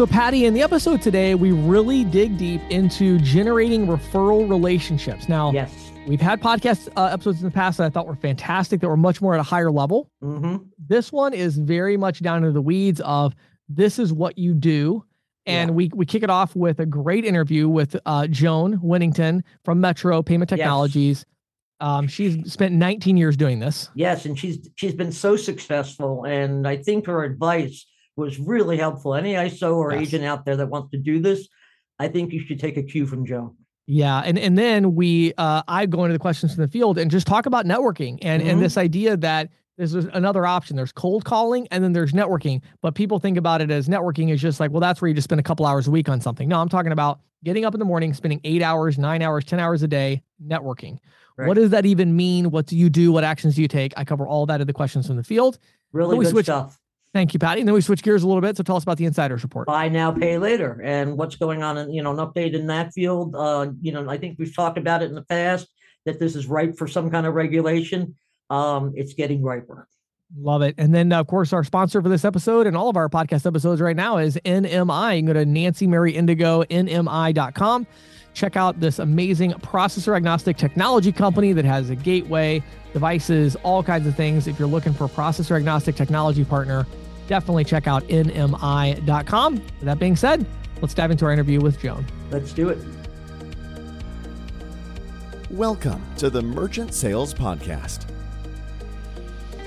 So Patty, in the episode today, we really dig deep into generating referral relationships. Now, yes, we've had podcast episodes in the past that I thought were fantastic, that were much more at a higher level. Mm-hmm. This one is very much down into the weeds of this is what you do. And we kick it off with a great interview with Joan Winnington from Metro Payment Technologies. Yes. She's spent 19 years doing this. Yes, and she's been so successful. And I think her advice was really helpful. Any ISO or agent out there that wants to do this, I think you should take a cue from Joan. Yeah, and then I go into the questions from the field and just talk about networking and, and this idea that there's another option. There's cold calling and then there's networking. But people think about it as networking is just like, well, that's where you just spend a couple hours a week on something. No, I'm talking about getting up in the morning, spending 8 hours, 9 hours, 10 hours a day networking. Right. What does that even mean? What do you do? What actions do you take? I cover all that in the questions from the field. Really good stuff. Thank you, Patty. And then we switch gears a little bit. So tell us about the Insiders Report. Buy now, pay later. And what's going on, and an update in that field. I think we've talked about it in the past, that this is ripe for some kind of regulation. It's getting riper. Love it. And then, of course, our sponsor for this episode and all of our podcast episodes right now is NMI. You can go to Nancy Mary Indigo, NMI.com. Check out this amazing processor agnostic technology company that has a gateway, devices, all kinds of things. If you're looking for a processor agnostic technology partner, definitely check out NMI.com. With that being said, let's dive into our interview with Joan. Let's do it. Welcome to the Merchant Sales Podcast.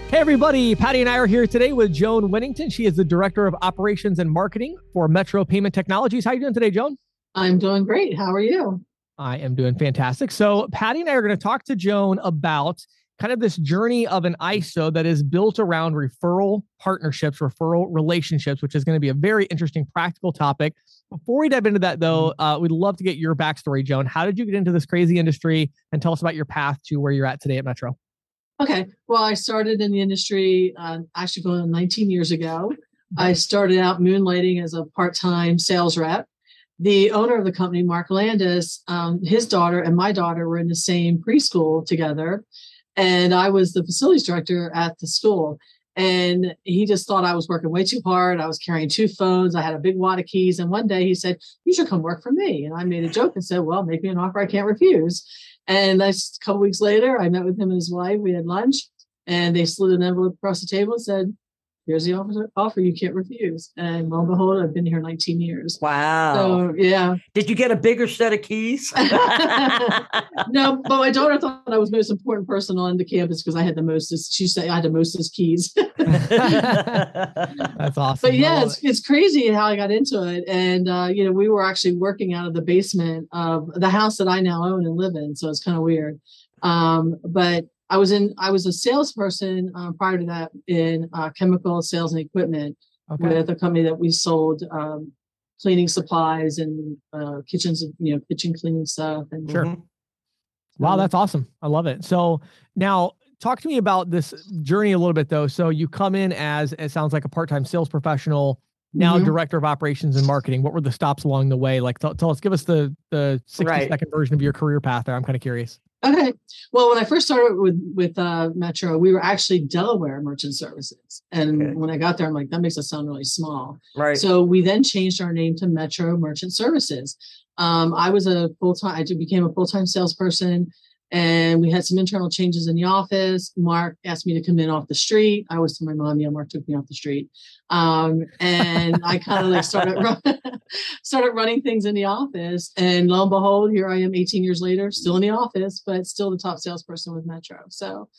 Hey everybody, Patty and I are here today with Joan Winnington. She is the Director of Operations and Marketing for Metro Payment Technologies. How are you doing today, Joan? I'm doing great. How are you? I am doing fantastic. So Patty and I are going to talk to Joan about kind of this journey of an ISO that is built around referral partnerships, referral relationships, which is going to be a very interesting practical topic. Before we dive into that though, we'd love to get your backstory, Joan. How did you get into this crazy industry, and tell us about your path to where you're at today at Metro? Okay. Well, I started in the industry actually going on 19 years ago. I started out moonlighting as a part-time sales rep. The owner of the company, Mark Landis, his daughter and my daughter were in the same preschool together. And I was the facilities director at the school. And he just thought I was working way too hard. I was carrying two phones. I had a big wad of keys. And one day he said, you should come work for me. And I made a joke and said, well, make me an offer I can't refuse. And a couple weeks later, I met with him and his wife. We had lunch, and they slid an envelope across the table and said, here's the offer you can't refuse. And lo and behold, I've been here 19 years. Wow. So, yeah. Did you get a bigger set of keys? No, but my daughter thought I was the most important person on the campus because I had the most. She said I had the most keys. That's awesome. But yeah, it's crazy how I got into it. And, we were actually working out of the basement of the house that I now own and live in. So it's kind of weird. But I was a salesperson prior to that in chemical sales and equipment with a company that we sold cleaning supplies and kitchens, kitchen cleaning stuff. And sure. Wow, that's awesome. I love it. So now talk to me about this journey a little bit though. So you come in as, it sounds like, a part-time sales professional, now Director of Operations and Marketing. What were the stops along the way? Like tell us, give us the 60 second version of your career path there. I'm kind of curious. Okay. Well, when I first started with Metro, we were actually Delaware Merchant Services. And when I got there, I'm like, that makes us sound really small. Right. So we then changed our name to Metro Merchant Services. I became a full-time salesperson, and we had some internal changes in the office. Mark asked me to come in off the street. I always tell my mom, Mark took me off the street. And I kind of started running things in the office, and lo and behold, here I am 18 years later, still in the office, but still the top salesperson with Metro. So,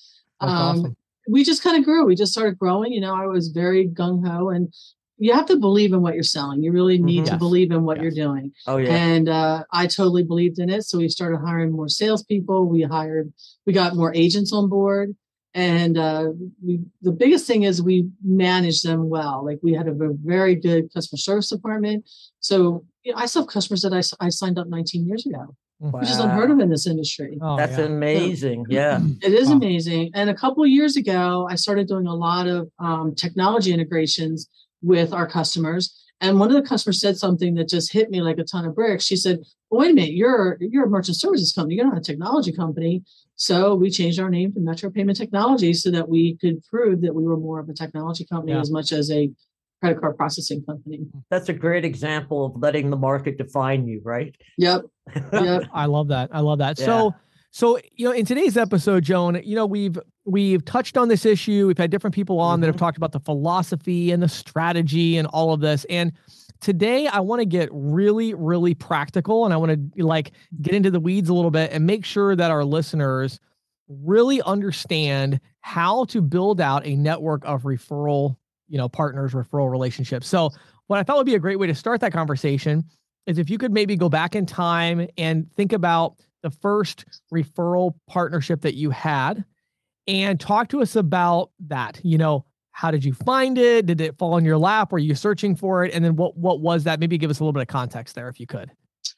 awesome. We just kind of grew. We just started growing. I was very gung-ho, and you have to believe in what you're selling. You really need to believe in what you're doing. Oh yeah. And I totally believed in it. So we started hiring more salespeople. We got more agents on board. And the biggest thing is we managed them well. Like, we had a very good customer service department. So I still have customers that I signed up 19 years ago, which is unheard of in this industry. Oh, that's amazing. Yeah, it is amazing. And a couple of years ago, I started doing a lot of technology integrations with our customers. And one of the customers said something that just hit me like a ton of bricks. She said, well, wait a minute, you're a merchant services company. You're not a technology company. So we changed our name to Metro Payment Technologies so that we could prove that we were more of a technology company as much as a credit card processing company. That's a great example of letting the market define you, right? Yep. I love that. Yeah. So, you know, in today's episode, Joan, you know, we've touched on this issue. We've had different people on that have talked about the philosophy and the strategy and all of this. And today I want to get really, really practical, and I want to like get into the weeds a little bit and make sure that our listeners really understand how to build out a network of referral, you know, partners, referral relationships. So what I thought would be a great way to start that conversation is if you could maybe go back in time and think about the first referral partnership that you had and talk to us about that. You know, how did you find it? Did it fall in your lap? Were you searching for it? And then what was that? Maybe give us a little bit of context there if you could.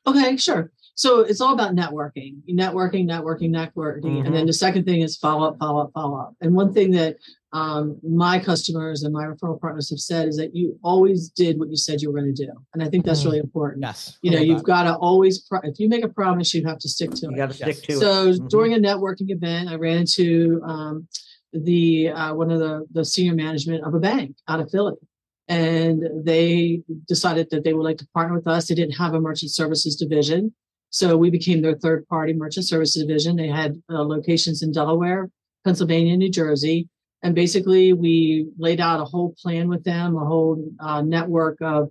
Okay, sure. So it's all about networking. Mm-hmm. And then the second thing is follow up. And one thing that my customers and my referral partners have said is that you always did what you said you were going to do. And I think that's really important. Yes. You know, you've got to always, if you make a promise, you have to stick to it. You got to stick to it. So during a networking event, I ran into one of the senior management of a bank out of Philly. And they decided that they would like to partner with us. They didn't have a merchant services division. So we became their third-party merchant services division. They had locations in Delaware, Pennsylvania, New Jersey. And basically, we laid out a whole plan with them, a whole network of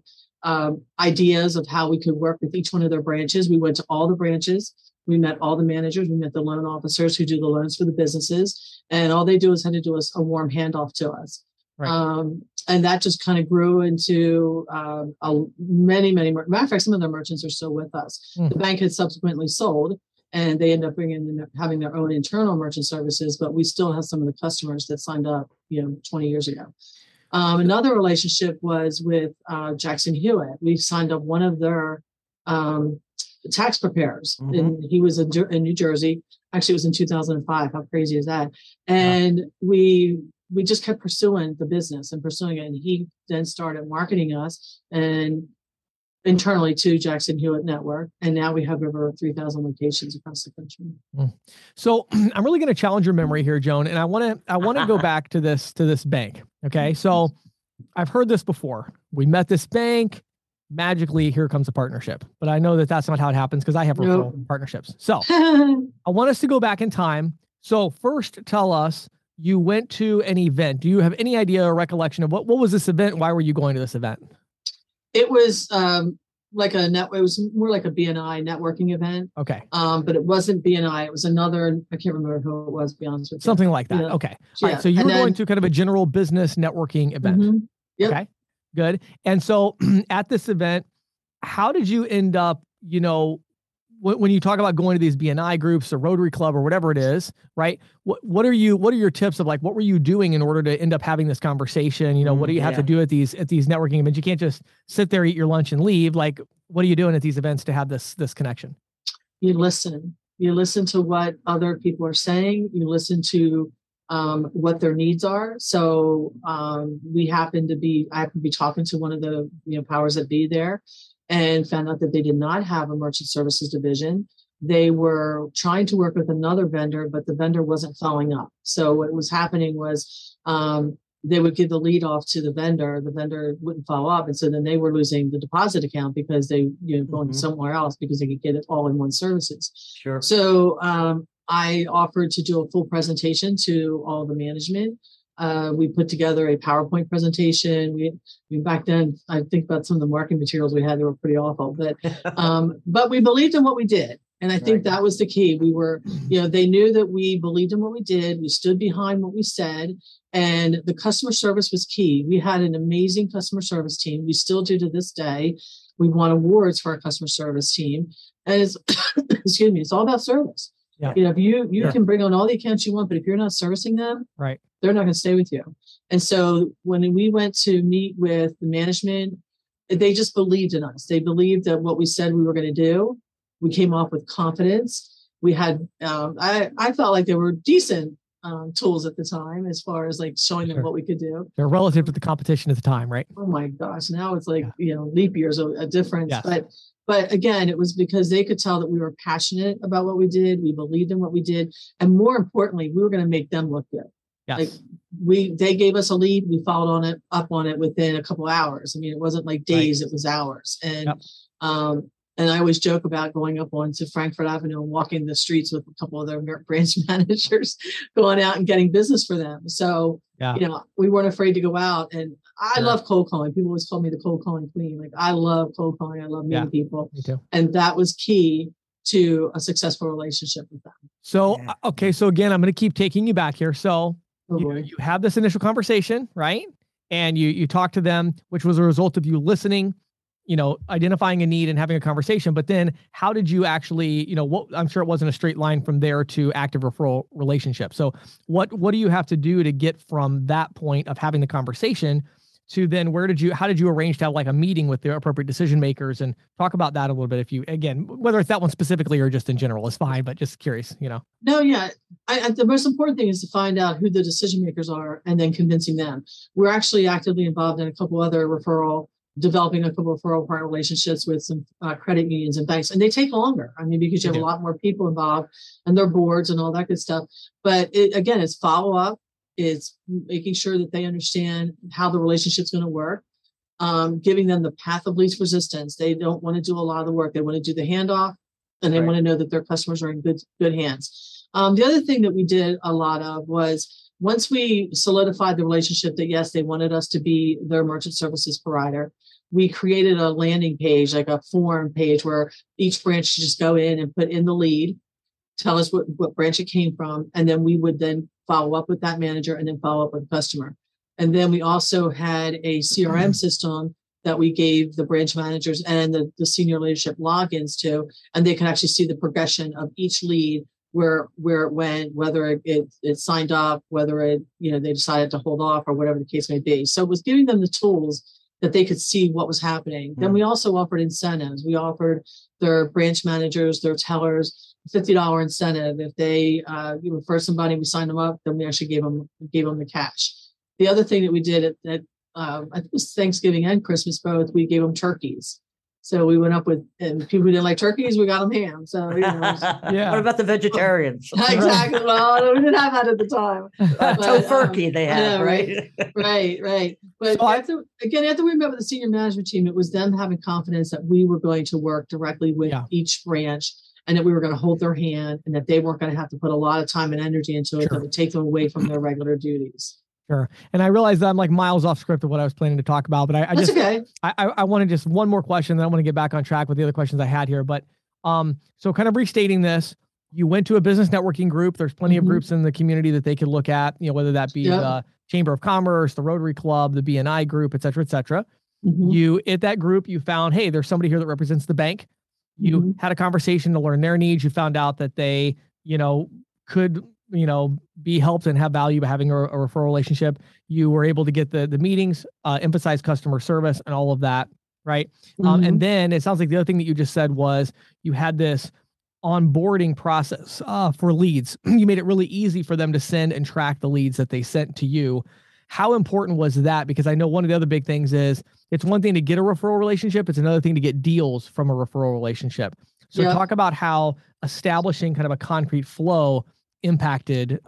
ideas of how we could work with each one of their branches. We went to all the branches. We met all the managers. We met the loan officers who do the loans for the businesses. And all they do is had to do a warm handoff to us. Right. And that just kind of grew into many. Matter of fact, some of the merchants are still with us. Mm-hmm. The bank had subsequently sold, and they ended up having their own internal merchant services. But we still have some of the customers that signed up, you know, 20 years ago. Another relationship was with Jackson Hewitt. We signed up one of their tax preparers, and he was in New Jersey. Actually, it was in 2005. How crazy is that? And we just kept pursuing the business and pursuing it. And he then started marketing us and internally to Jackson Hewitt Network. And now we have over 3,000 locations across the country. So I'm really going to challenge your memory here, Joan. And I want to go back to this bank. Okay. So I've heard this before. We met this bank. Magically, here comes a partnership. But I know that that's not how it happens because I have referral partnerships. So I want us to go back in time. So first tell us, you went to an event. Do you have any idea or recollection of what was this event? Why were you going to this event? It was it was more like a BNI networking event. Okay. But it wasn't BNI. It was another, I can't remember who it was, to be honest with you. Something like that. Yeah. Okay. Yeah. All right. So you were going to kind of a general business networking event. Mm-hmm. Yep. Okay. Good. And so at this event, how did you end up, you know, when you talk about going to these BNI groups or Rotary Club or whatever it is, right? What are your tips of like, what were you doing in order to end up having this conversation? You know, what do you have to do at these networking events? You can't just sit there, eat your lunch and leave. Like, what are you doing at these events to have this connection? You listen to what other people are saying. You listen to what their needs are. So I happened to be talking to one of the, you know, powers that be there, and found out that they did not have a merchant services division. They were trying to work with another vendor, but the vendor wasn't following up. So what was happening was they would give the lead off to the vendor. The vendor wouldn't follow up. And so then they were losing the deposit account because they, you know, going somewhere else because they could get it all in one services. Sure. So I offered to do a full presentation to all the management. We put together a PowerPoint presentation. Back then, I think about some of the marketing materials we had, they were pretty awful, but we believed in what we did. And I think that was the key. We were, you know, they knew that we believed in what we did. We stood behind what we said, and the customer service was key. We had an amazing customer service team. We still do to this day. We won awards for our customer service team. And it's, excuse me, it's all about service. Yeah. You know, if you can bring on all the accounts you want, but if you're not servicing them, right, they're not going to stay with you. And so when we went to meet with the management, they just believed in us. They believed that what we said we were going to do, we came off with confidence. We had, I felt like they were decent tools at the time, as far as like showing them what we could do. They're relative to the competition at the time, right? Oh my gosh. Now it's like, you know, leap years, a difference, But again, it was because they could tell that we were passionate about what we did. We believed in what we did. And more importantly, we were going to make them look good. Yes. Like they gave us a lead. We followed up on it within a couple hours. I mean, it wasn't like days, right. It was hours. And, yep. And I always joke about going up onto Frankfurt Avenue and walking the streets with a couple of their branch managers, going out and getting business for them. So, yeah. You know, we weren't afraid to go out. And I love cold calling. People always call me the cold calling queen. Like, I love cold calling. I love meeting people. Me too. And that was key to a successful relationship with them. So, okay. So again, I'm going to keep taking you back here. So you have this initial conversation, right? And you talk to them, which was a result of you listening, you know, identifying a need and having a conversation. But then how did you actually, you know, what, I'm sure it wasn't a straight line from there to active referral relationship. So what do you have to do to get from that point of having the conversation to then how did you arrange to have like a meeting with the appropriate decision makers, and talk about that a little bit? If you, again, whether it's that one specifically or just in general is fine, but just curious, you know? No, yeah. The most important thing is to find out who the decision makers are and then convincing them. We're actually actively involved in developing a couple of referral partner relationships with some credit unions and banks. And they take longer, I mean, because you have a lot more people involved and their boards and all that good stuff. But it's follow-up. It's making sure that they understand how the relationship's going to work, giving them the path of least resistance. They don't want to do a lot of the work. They want to do the handoff, and they want to know that their customers are in good hands. The other thing that we did a lot of was, once we solidified the relationship that, yes, they wanted us to be their merchant services provider, we created a landing page, like a form page, where each branch should just go in and put in the lead, tell us what branch it came from, and then we would then follow up with that manager and then follow up with the customer. And then we also had a CRM system that we gave the branch managers and the senior leadership logins to, and they can actually see the progression of each lead, where it went, whether it signed up, whether it, you know, they decided to hold off, or whatever the case may be. So it was giving them the tools that they could see what was happening. Then we also offered incentives. We offered their branch managers, their tellers, $50 incentive. If they refer somebody, we signed them up, then we actually gave them the cash. The other thing that we did at I think it was Thanksgiving and Christmas both, we gave them turkeys. So we went up and people who didn't like turkeys, we got them ham. So, you know. What about the vegetarians? Exactly. Well, we didn't have that at the time. Tofurkey they had, right? Right. But so after we met with the senior management team, it was them having confidence that we were going to work directly with each branch, and that we were going to hold their hand, and that they weren't going to have to put a lot of time and energy into it that would take them away from their regular duties. Sure. And I realize that I'm like miles off script of what I was planning to talk about, but I just, okay. I want to just one more question, then I want to get back on track with the other questions I had here. But so kind of restating this, you went to a business networking group. There's plenty of groups in the community that they could look at, you know, whether that be the Chamber of Commerce, the Rotary Club, the BNI group, et cetera, et cetera. You, at that group, you found, hey, there's somebody here that represents the bank. You had a conversation to learn their needs. You found out that they, you know, could, you know, be helped and have value by having a referral relationship. You were able to get the meetings, emphasize customer service and all of that, right? And then it sounds like the other thing that you just said was you had this onboarding process for leads. You made it really easy for them to send and track the leads that they sent to you. How important was that? Because I know one of the other big things is it's one thing to get a referral relationship. It's another thing to get deals from a referral relationship. So talk about how establishing kind of a concrete flow impacted,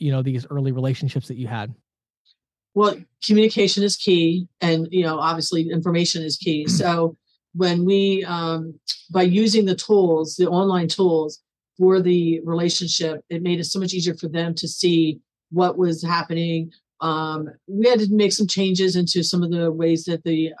you know, these early relationships that you had. Well, communication is key, and, you know, obviously information is key. So when we, by using the tools, the online tools for the relationship, it made it so much easier for them to see what was happening. We had to make some changes into some of the ways that the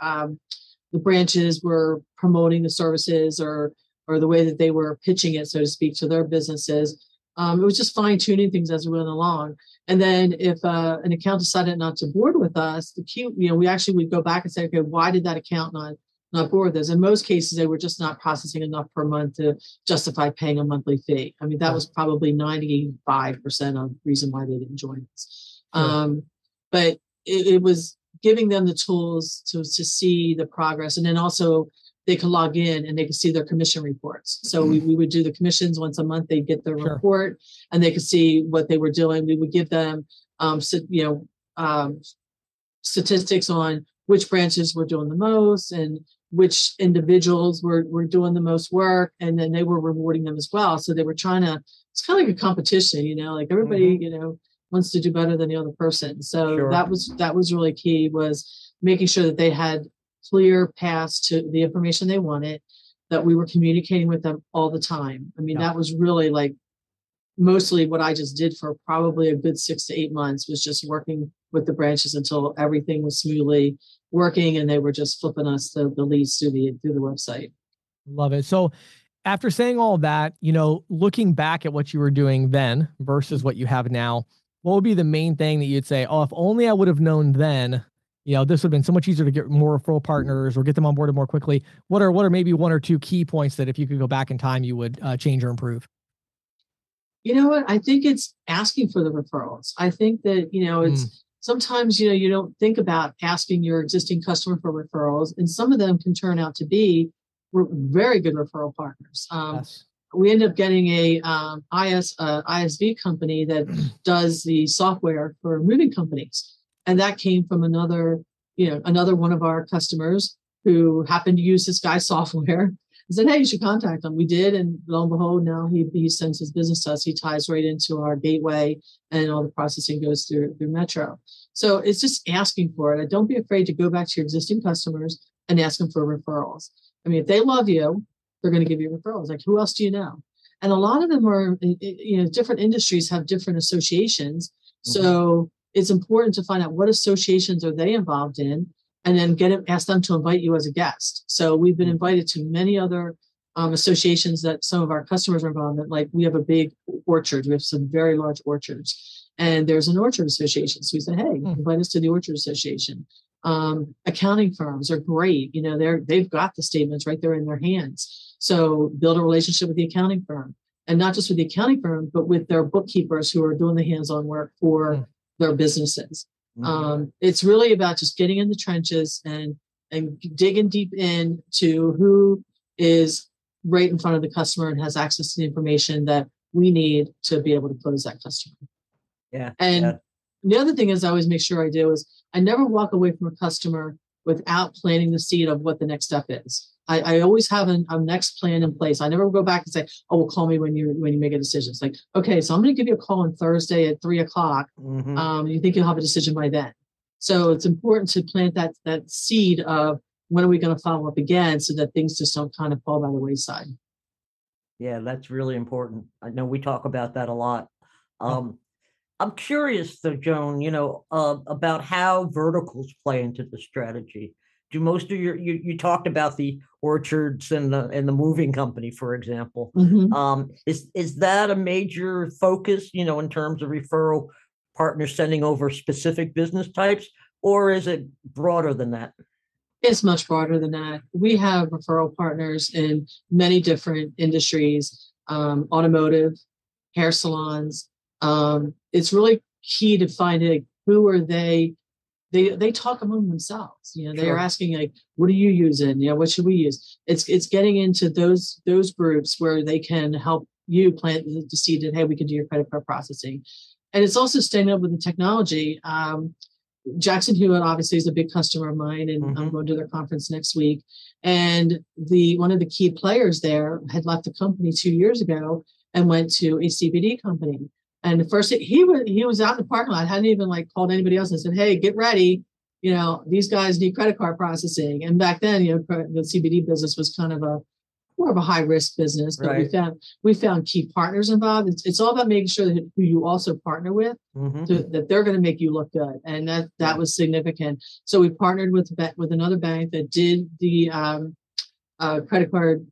branches were promoting the services or the way that they were pitching it, so to speak, to their businesses. It was just fine tuning things as we went along. And then if an account decided not to board with us, we actually would go back and say, okay, why did that account not board with us? In most cases, they were just not processing enough per month to justify paying a monthly fee. I mean, that was probably 95% of the reason why they didn't join us. But it was giving them the tools to see the progress. And then also they could log in and they could see their commission reports. So we would do the commissions once a month. They'd get their report and they could see what they were doing. We would give them, statistics on which branches were doing the most and which individuals were doing the most work. And then they were rewarding them as well. So they were trying to, it's kind of like a competition, you know, like everybody, you know, wants to do better than the other person. So sure. that was really key, was making sure that they had clear paths to the information they wanted, that we were communicating with them all the time. I mean, yeah. that was really like mostly what I just did for probably a good 6 to 8 months, was just working with the branches until everything was smoothly working and they were just flipping us the leads through the website. Love it. So after saying all that, you know, looking back at what you were doing then versus what you have now, what would be the main thing that you'd say, oh, if only I would have known then, you know, this would have been so much easier to get more referral partners or get them on boarded more quickly. What are maybe one or two key points that if you could go back in time, you would change or improve? You know what? I think it's asking for the referrals. I think that, you know, it's sometimes, you know, you don't think about asking your existing customer for referrals, and some of them can turn out to be very good referral partners. Yes. We end up getting a ISV company that does the software for moving companies. And that came from another one of our customers who happened to use this guy's software. I said, hey, you should contact him. We did. And lo and behold, now he sends his business to us. He ties right into our gateway and all the processing goes through Metro. So it's just asking for it. Don't be afraid to go back to your existing customers and ask them for referrals. I mean, if they love you, they're going to give you referrals. Like, who else do you know? And a lot of them are, you know, different industries have different associations. Mm-hmm. So it's important to find out what associations are they involved in, and then ask them to invite you as a guest. So we've been invited to many other associations that some of our customers are involved in. Like, we have a big orchard. We have some very large orchards, and there's an orchard association. So we said, hey, invite us to the orchard association. Accounting firms are great. You know, they've got the statements right there in their hands. So build a relationship with the accounting firm, and not just with the accounting firm, but with their bookkeepers who are doing the hands-on work for their businesses. Mm-hmm. It's really about just getting in the trenches and digging deep into who is right in front of the customer and has access to the information that we need to be able to close that customer. Yeah. And the other thing is, I always make sure I do is I never walk away from a customer without planting the seed of what the next step is. I always have a next plan in place. I never go back and say, oh, well, call me when you make a decision. It's like, okay, so I'm going to give you a call on Thursday at 3:00. Mm-hmm. You think you'll have a decision by then. So it's important to plant that seed of when are we going to follow up again, so that things just don't kind of fall by the wayside. Yeah, that's really important. I know we talk about that a lot. I'm curious though, Joan, you know, about how verticals play into the strategy. Do most of your, you talked about the orchards and the moving company, for example. Mm-hmm. Is that a major focus, you know, in terms of referral partners sending over specific business types, or is it broader than that? It's much broader than that. We have referral partners in many different industries, automotive, hair salons. It's really key to finding who are they. They talk among themselves. You know, they are asking, like, what are you using? You know, what should we use? It's getting into those groups where they can help you plant the seed that, hey, we can do your credit card processing. And it's also staying up with the technology. Jackson Hewitt obviously is a big customer of mine, and I'm going to their conference next week. And one of the key players there had left the company 2 years ago and went to a CBD company. And the first thing, he was out in the parking lot, hadn't even like called anybody else and said, hey, get ready. You know, these guys need credit card processing. And back then, you know, the CBD business was kind of more of a high risk business, but we found key partners involved. It's all about making sure that who you also partner with, that they're going to make you look good. And that was significant. So we partnered with another bank that did the credit card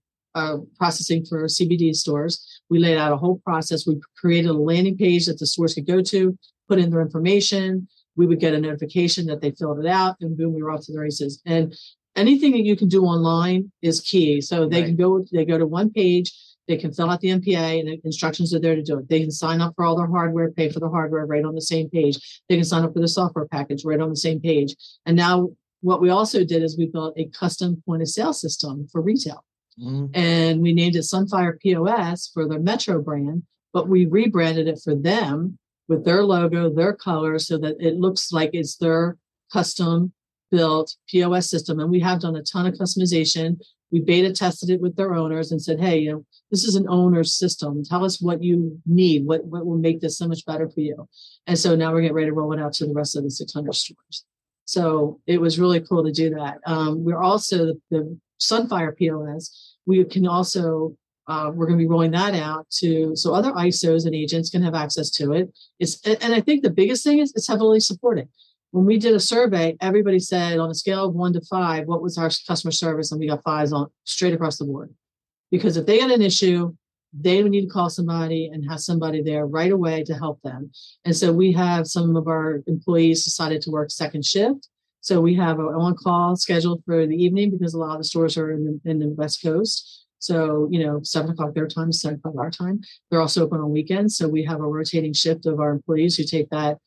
processing for CBD stores. We laid out a whole process. We created a landing page that the stores could go to, put in their information. We would get a notification that they filled it out, and boom, we were off to the races. And anything that you can do online is key. So they can go to one page, they can fill out the MPA, and the instructions are there to do it. They can sign up for all their hardware, pay for the hardware right on the same page. They can sign up for the software package right on the same page. And now what we also did is we built a custom point of sale system for retail. Mm-hmm. And we named it Sunfire POS for the Metro brand, but we rebranded it for them with their logo, their color, so that it looks like it's their custom built POS system. And we have done a ton of customization. We beta tested it with their owners and said, hey, you know, this is an owner's system. Tell us what you need, what will make this so much better for you. And so now we're getting ready to roll it out to the rest of the 600 stores. So it was really cool to do that. We're also the Sunfire POS. We can also, we're going to be rolling that out to, so other ISOs and agents can have access to it. And I think the biggest thing is it's heavily supported. When we did a survey, everybody said on a scale of 1 to 5, what was our customer service? And we got 5s on straight across the board. Because if they had an issue, they would need to call somebody and have somebody there right away to help them. And so we have some of our employees decided to work second shift. So we have an on-call scheduled for the evening because a lot of the stores are in the West Coast. So, you know, 7 o'clock their time, 7 o'clock our time. They're also open on weekends. So we have a rotating shift of our employees who take that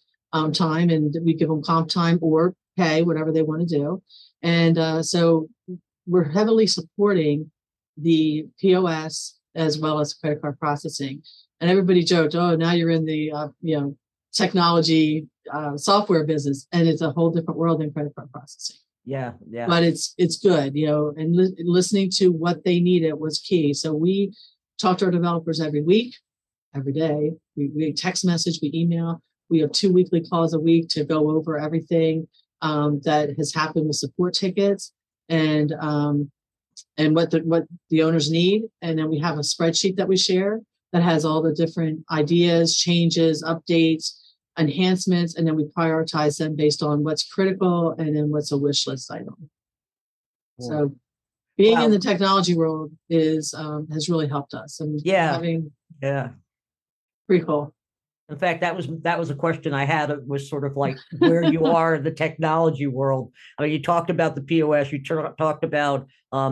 time, and we give them comp time or pay, whatever they want to do. And so we're heavily supporting the POS as well as credit card processing. And everybody joked, oh, now you're in the technology software business, and it's a whole different world than credit card processing. Yeah. But it's good, you know, and listening to what they needed was key. So we talk to our developers every week, every day. We text message, we email. We have 2 weekly calls a week to go over everything that has happened with support tickets and what the owners need. And then we have a spreadsheet that we share that has all the different ideas, changes, updates, enhancements, and then we prioritize them based on what's critical and then what's a wish list item. Cool. So being in the technology world is has really helped us. And pretty cool. In fact, that was a question I had. It was sort of like where you are in the technology world. I mean, you talked about the POS. You talked about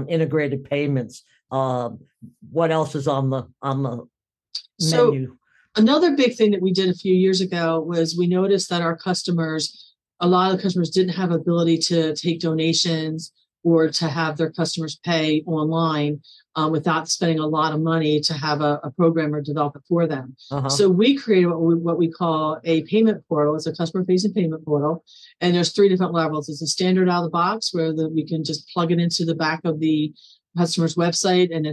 integrated payments. What else is on the menu? Another big thing that we did a few years ago was we noticed that our customers, a lot of the customers didn't have ability to take donations or to have their customers pay online without spending a lot of money to have a programmer develop it for them. Uh-huh. So we created what we call a payment portal. It's a customer-facing payment portal. And there's 3 different levels. It's a standard out of the box where we can just plug it into the back of the customer's website, and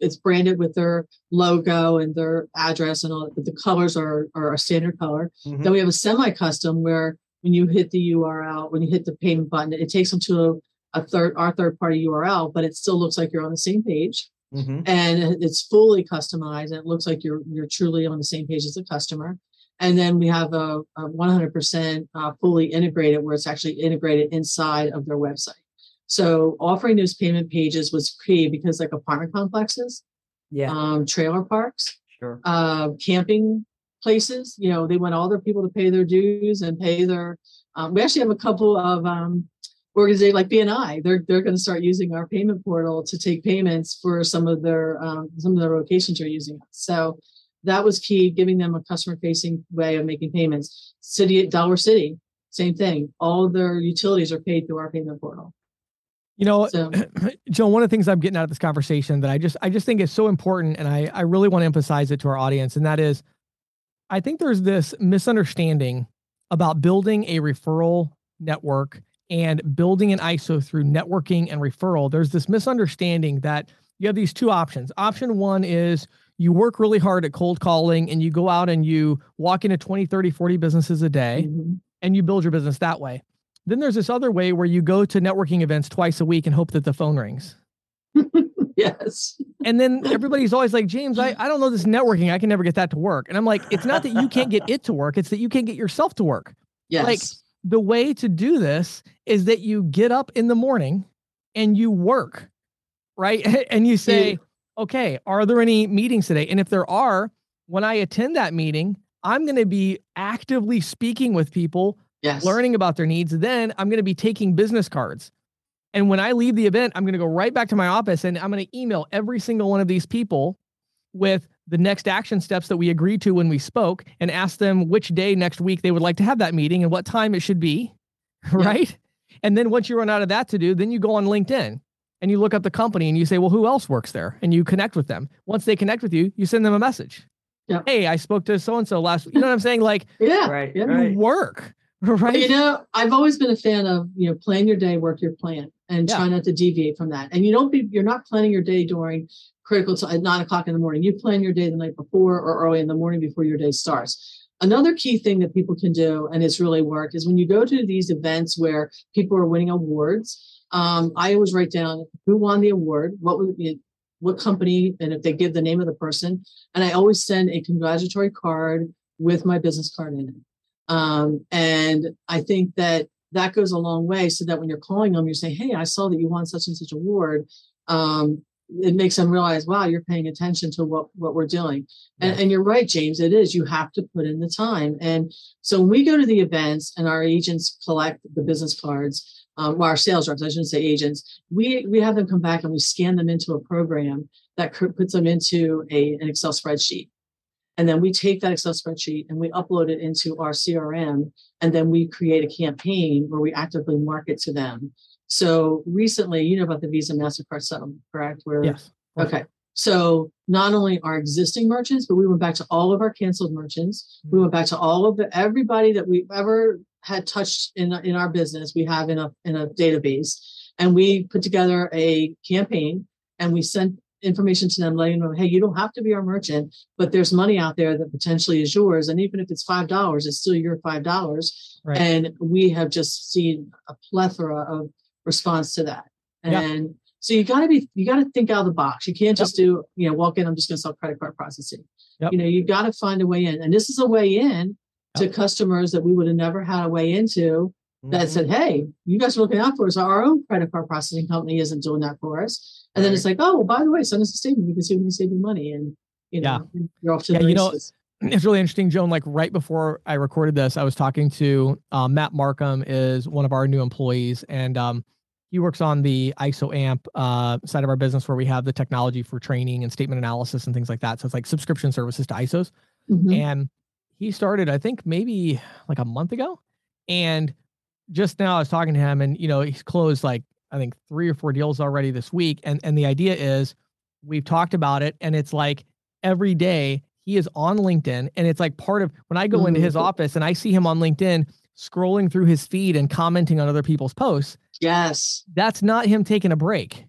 it's branded with their logo and their address and all, but the colors are a standard color. Mm-hmm. Then we have a semi-custom where when you hit the URL, when you hit the payment button, it takes them to our third-party URL, but it still looks like you're on the same page, mm-hmm. and it's fully customized. And it looks like you're truly on the same page as the customer. And then we have a 100% fully integrated, where it's actually integrated inside of their website. So offering those payment pages was key because, like, apartment complexes, trailer parks, sure, camping places, you know, they want all their people to pay their dues and pay their. We actually have a couple of. Organization like BNI, they're going to start using our payment portal to take payments for some of their locations are using us. So that was key, giving them a customer-facing way of making payments. Delaware City, same thing. All of their utilities are paid through our payment portal. You know, so, Joan, one of the things I'm getting out of this conversation that I just think is so important, and I really want to emphasize it to our audience, and that is, I think there's this misunderstanding about building a referral network and building an ISO through networking and referral. There's this misunderstanding that you have these 2 options. Option 1 is you work really hard at cold calling and you go out and you walk into 20, 30, 40 businesses a day, mm-hmm. and you build your business that way. Then there's this other way where you go to networking events twice a week and hope that the phone rings. Yes. And then everybody's always like, James, I don't know this networking. I can never get that to work. And I'm like, it's not that you can't get it to work. It's that you can't get yourself to work. Yes. Like, the way to do this is that you get up in the morning and you work, right? And you say, okay, are there any meetings today? And if there are, when I attend that meeting, I'm going to be actively speaking with people, yes. learning about their needs. Then I'm going to be taking business cards. And when I leave the event, I'm going to go right back to my office and I'm going to email every single one of these people with the next action steps that we agreed to when we spoke and ask them which day next week they would like to have that meeting and what time it should be, right? Yeah. And then once you run out of that to do, then you go on LinkedIn and you look up the company and you say, well, who else works there? And you connect with them. Once they connect with you, you send them a message. Yeah. Hey, I spoke to so-and-so last week. You know what I'm saying? Like, yeah, right. You work, Right. You know, I've always been a fan of, you know, plan your day, work your plan, and try not to deviate from that. And you don't be, you're not planning your day during critical time at 9 o'clock in the morning. You plan your day the night before or early in the morning before your day starts. Another key thing that people can do, and it's really worked, is when you go to these events where people are winning awards, I always write down who won the award, what would be, what company, and if they give the name of the person. And I always send a congratulatory card with my business card in it. And I think that that goes a long way so that when you're calling them, you say, hey, I saw that you won such and such award. It makes them realize, wow, you're paying attention to what we're doing. And you're right, James, it is. You have to put in the time. And so when we go to the events and our agents collect the business cards, our sales reps, I shouldn't say agents, we have them come back and we scan them into a program that puts them into an Excel spreadsheet. And then we take that Excel spreadsheet and we upload it into our CRM. And then we create a campaign where we actively market to them. So recently, you know about the Visa MasterCard settlement, correct? Yes. Okay. So not only our existing merchants, but we went back to all of our canceled merchants. We went back to all of everybody that we've ever had touched in our business. We have in a database, and we put together a campaign and we sent information to them, letting them know, hey, you don't have to be our merchant, but there's money out there that potentially is yours. And even if it's $5, it's still your $5. Right. And we have just seen a plethora of response to that. And so you got to think out of the box. You can't just do, you know, walk in, I'm just going to sell credit card processing. You know, you got to find a way in. And this is a way in to customers that we would have never had a way into that said, hey, you guys are looking out for us. Our own credit card processing company isn't doing that for us. And then it's like, oh, well, by the way, send us a statement. We can see when you save you money. And, you know, you're off to the races. You know, it's really interesting, Joan. Like right before I recorded this, I was talking to Matt Markham, is one of our new employees. And he works on the ISO AMP side of our business, where we have the technology for training and statement analysis and things like that. So it's like subscription services to ISOs. Mm-hmm. And he started, I think, maybe like a month ago. And just now I was talking to him, and, you know, he's closed like, I think 3 or 4 deals already this week. And the idea is, we've talked about it, and it's like every day he is on LinkedIn, and it's like part of when I go into his office and I see him on LinkedIn scrolling through his feed and commenting on other people's posts. Yes. That's not him taking a break.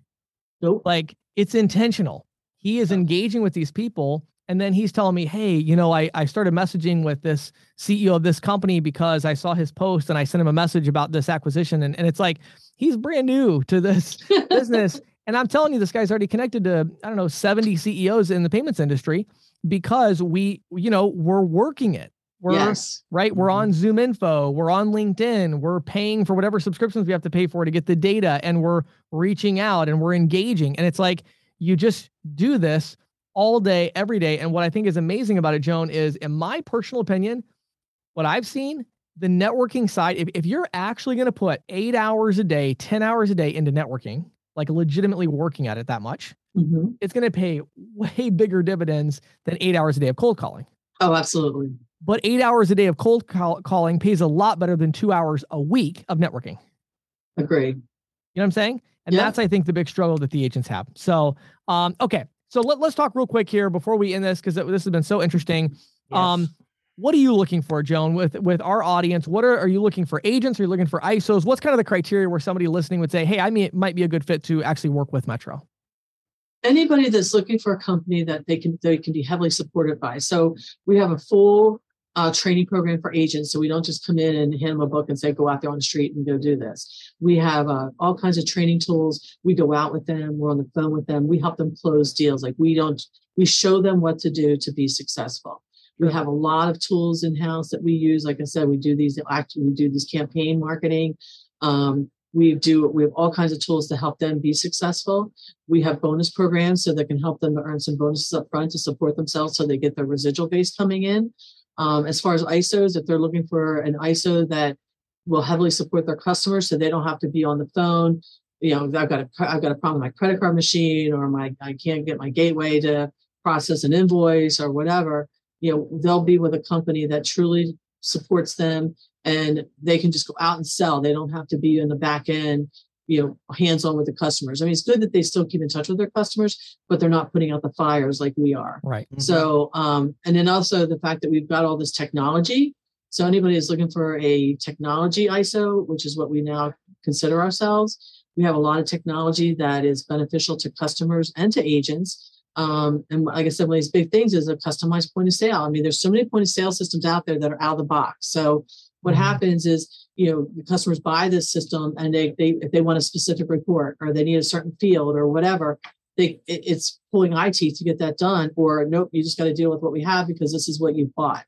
Nope. Like, it's intentional. He is engaging with these people. And then he's telling me, hey, you know, I started messaging with this CEO of this company because I saw his post and I sent him a message about this acquisition. And it's like, he's brand new to this business. And I'm telling you, this guy's already connected to, I don't know, 70 CEOs in the payments industry, because we, you know, we're working it. We're, right. We're on Zoom Info. We're on LinkedIn. We're paying for whatever subscriptions we have to pay for to get the data. And we're reaching out and we're engaging. And it's like, you just do this all day, every day. And what I think is amazing about it, Joan, is, in my personal opinion, what I've seen, the networking side, if you're actually going to put 8 hours a day, 10 hours a day into networking, like legitimately working at it that much, it's going to pay way bigger dividends than 8 hours a day of cold calling. Oh, absolutely. But 8 hours a day of cold calling pays a lot better than 2 hours a week of networking. Agreed. You know what I'm saying? And that's, I think, the big struggle that the agents have. So, okay. So let's talk real quick here before we end this, because this has been so interesting. Yes. What are you looking for, Joan, with our audience? What are you looking for? Agents? Are you looking for ISOs? What's kind of the criteria where somebody listening would say, hey, it might be a good fit to actually work with Metro? Anybody that's looking for a company that they can be heavily supported by. So we have a full training program for agents. So we don't just come in and hand them a book and say, go out there on the street and go do this. We have all kinds of training tools. We go out with them. We're on the phone with them. We help them close deals. Like, we show them what to do to be successful. We have a lot of tools in-house that we use. Like I said, we do these campaign marketing. We have all kinds of tools to help them be successful. We have bonus programs so that can help them to earn some bonuses up front to support themselves so they get their residual base coming in. As far as ISOs, if they're looking for an ISO that will heavily support their customers so they don't have to be on the phone, you know, I've got a problem with my credit card machine, or I can't get my gateway to process an invoice or whatever, you know, they'll be with a company that truly supports them, and they can just go out and sell. They don't have to be in the back end, you know, hands-on with the customers. I mean, it's good that they still keep in touch with their customers, but they're not putting out the fires like we are. Right. So, and then also the fact that we've got all this technology. So anybody who's looking for a technology ISO, which is what we now consider ourselves, we have a lot of technology that is beneficial to customers and to agents. And like I said, one of these big things is a customized point of sale. I mean, there's so many point of sale systems out there that are out of the box. So what happens is, you know, the customers buy this system and if they want a specific report or they need a certain field or whatever, it's pulling IT to get that done, or nope, you just got to deal with what we have because this is what you bought.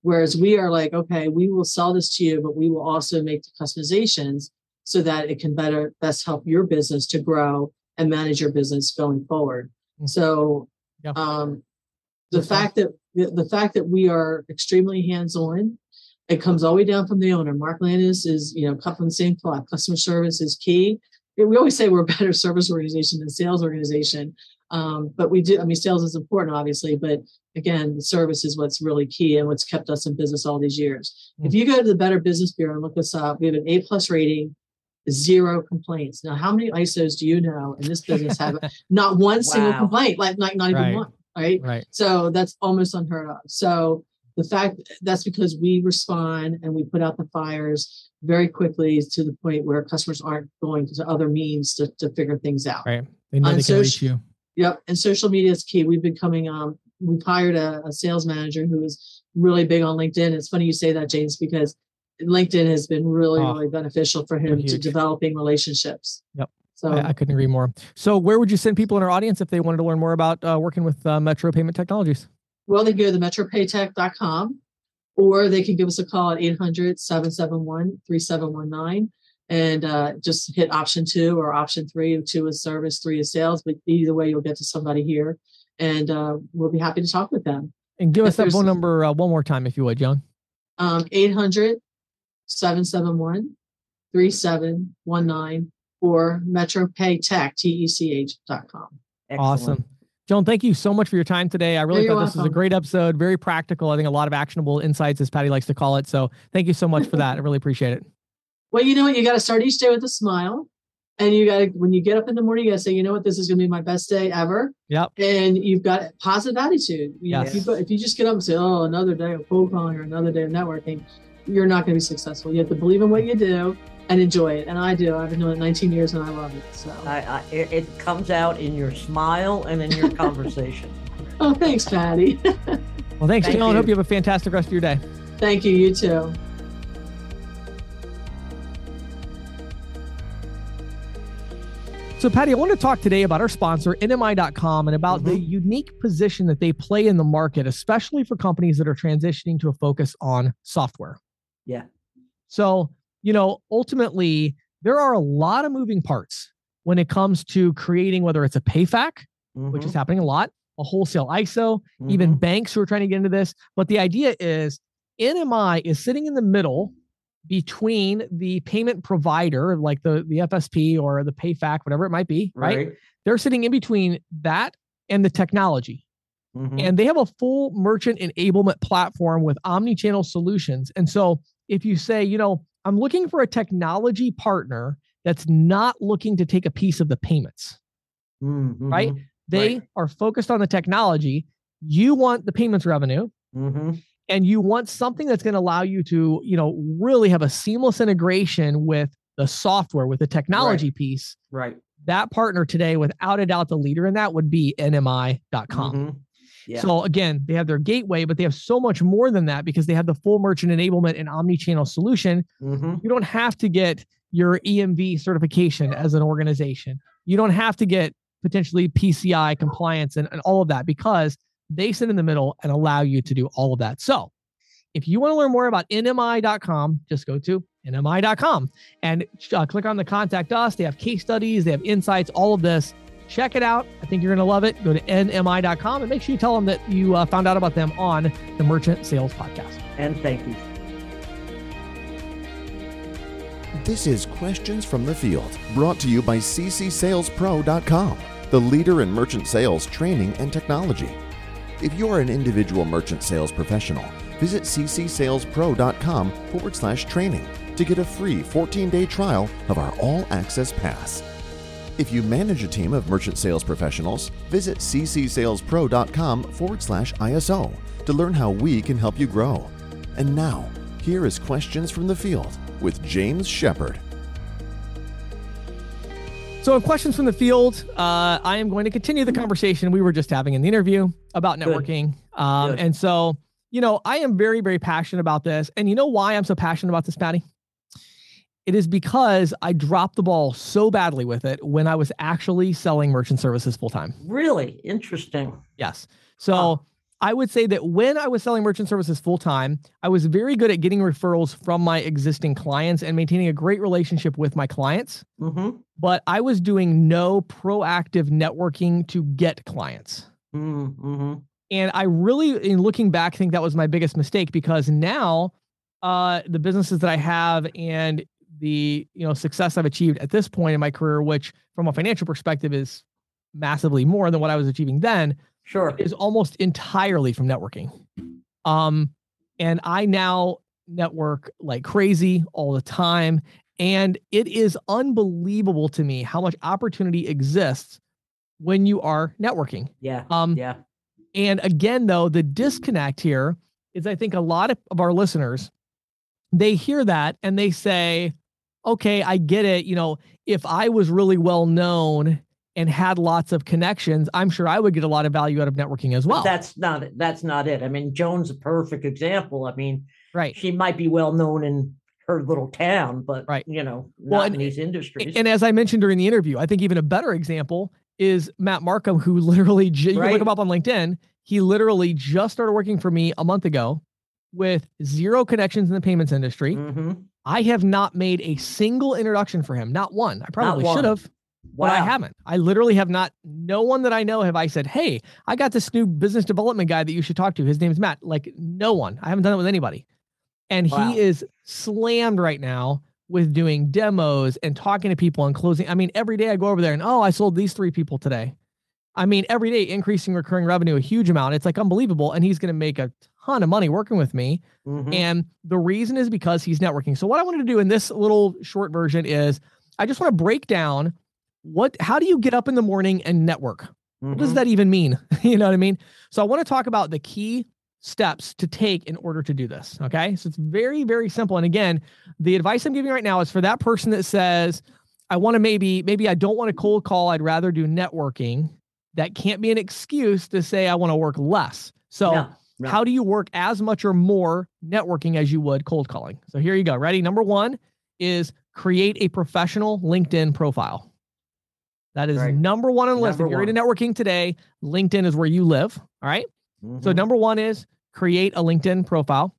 Whereas we are like, okay, we will sell this to you, but we will also make the customizations so that it can best help your business to grow and manage your business going forward. So the fact that we are extremely hands-on, it comes all the way down from the owner. Mark Landis is, you know, cut from the same cloth. Customer service is key. We always say we're a better service organization than sales organization. But we do, I mean, sales is important, obviously, but again, the service is what's really key and what's kept us in business all these years. If you go to the Better Business Bureau and look us up, we have an A+ rating, 0 complaints. Now, how many ISOs do you know in this business have not one single complaint, like not even one, right? So that's almost unheard of. So the fact that's because we respond and we put out the fires very quickly to the point where customers aren't going to other means to figure things out. Right. They know they can reach you. Yep. And social media is key. We've been coming, we've hired a sales manager who is really big on LinkedIn. It's funny you say that, James, because LinkedIn has been really, really beneficial for him to developing relationships. Yep. So I couldn't agree more. So where would you send people in our audience if they wanted to learn more about working with Metro Payment Technologies? Well, they can go to metropaytech.com, or they can give us a call at 800-771-3719 and just hit option 2 or option 3. 2 is service, 3 is sales, but either way, you'll get to somebody here, and we'll be happy to talk with them. And give us that phone number one more time, if you would, Joan. 800-771-3719 or metropaytech.com. Awesome. Joan, thank you so much for your time today. I really thought this was a great episode, very practical. I think a lot of actionable insights, as Patty likes to call it. So thank you so much for that. I really appreciate it. Well, you know what? You got to start each day with a smile. And you got to, when you get up in the morning, you got to say, you know what? This is going to be my best day ever. Yep. And you've got positive attitude. You know, if you just get up and say, oh, another day of cold calling or another day of networking, you're not going to be successful. You have to believe in what you do and enjoy it. And I do. I've been doing it 19 years and I love it. So it comes out in your smile and in your conversation. Oh, thanks, Patty. Well, thanks, Joan. I hope you have a fantastic rest of your day. Thank you. You too. So, Patty, I want to talk today about our sponsor, NMI.com, and about the unique position that they play in the market, especially for companies that are transitioning to a focus on software. Yeah. So, you know, ultimately, there are a lot of moving parts when it comes to creating, whether it's a payfac, which is happening a lot, a wholesale ISO, even banks who are trying to get into this. But the idea is NMI is sitting in the middle between the payment provider, like the FSP or the payfac, whatever it might be, right? They're sitting in between that and the technology. And they have a full merchant enablement platform with omnichannel solutions. And so if you say, you know, I'm looking for a technology partner that's not looking to take a piece of the payments, right? They are focused on the technology. You want the payments revenue. And you want something that's going to allow you to, you know, really have a seamless integration with the software, with the technology piece. That partner today, without a doubt, the leader in that would be NMI.com. So again, they have their gateway, but they have so much more than that because they have the full merchant enablement and omnichannel solution. You don't have to get your EMV certification as an organization. You don't have to get potentially PCI compliance and all of that because they sit in the middle and allow you to do all of that. So if you want to learn more about NMI.com, just go to NMI.com and click on the contact us. They have case studies, they have insights, all of this. Check it out. I think you're going to love it. Go to NMI.com and make sure you tell them that you found out about them on the Merchant Sales Podcast. And thank you. This is Questions from the Field, brought to you by ccsalespro.com, the leader in merchant sales training and technology. If you're an individual merchant sales professional, visit ccsalespro.com/training to get a free 14-day trial of our all-access pass. If you manage a team of merchant sales professionals, visit ccsalespro.com/ISO to learn how we can help you grow. And now, Here is Questions from the Field with James Shepard. So in Questions from the Field, I am going to continue the conversation we were just having in the interview about networking. And so, you know, I am very, very passionate about this. And you know why I'm so passionate about this, Patty? It is because I dropped the ball so badly with it when I was actually selling merchant services full-time. Really? Interesting. Yes. So I would say that when I was selling merchant services full-time, I was very good at getting referrals from my existing clients and maintaining a great relationship with my clients. Mm-hmm. But I was doing no proactive networking to get clients. Mm-hmm. And I really, in looking back, think that was my biggest mistake, because now the businesses that I have and the success I've achieved at this point in my career, which from a financial perspective is massively more than what I was achieving then, is almost entirely from networking. And I now network like crazy all the time. And it is unbelievable to me how much opportunity exists when you are networking. And again, though, the disconnect here is I think a lot of our listeners, they hear that and they say, okay, I get it. You know, if I was really well known and had lots of connections, I'm sure I would get a lot of value out of networking as well. But that's not it. I mean, Joan's a perfect example. I mean, she might be well known in her little town, but you know, not in these industries. And as I mentioned during the interview, I think even a better example is Matt Markham, who literally, you can look him up on LinkedIn. He literally just started working for me a month ago with zero connections in the payments industry. Mm-hmm. I have not made a single introduction for him. Not one. I probably should have, but I haven't. I literally have not. No one that I know have I said, hey, I got this new business development guy that you should talk to. His name's Matt. Like no one. I haven't done it with anybody. And he is slammed right now with doing demos and talking to people and closing. I mean, every day I go over there and, oh, I sold these three people today. I mean, every day increasing recurring revenue, a huge amount. It's like unbelievable. And he's going to make a ton of money working with me. Mm-hmm. And the reason is because he's networking. So what I wanted to do in this little short version is I just want to break down how do you get up in the morning and network? Mm-hmm. What does that even mean? You know what I mean? So I want to talk about the key steps to take in order to do this. Okay. So it's very, very simple. And again, the advice I'm giving right now is for that person that says, I want to maybe I don't want to cold call. I'd rather do networking. That can't be an excuse to say, I want to work less. So how do you work as much or more networking as you would cold calling? So here you go. Ready? Number one is create a professional LinkedIn profile. That is number one on the list. If you're into networking today, LinkedIn is where you live. All right. Mm-hmm. So number one is create a LinkedIn profile.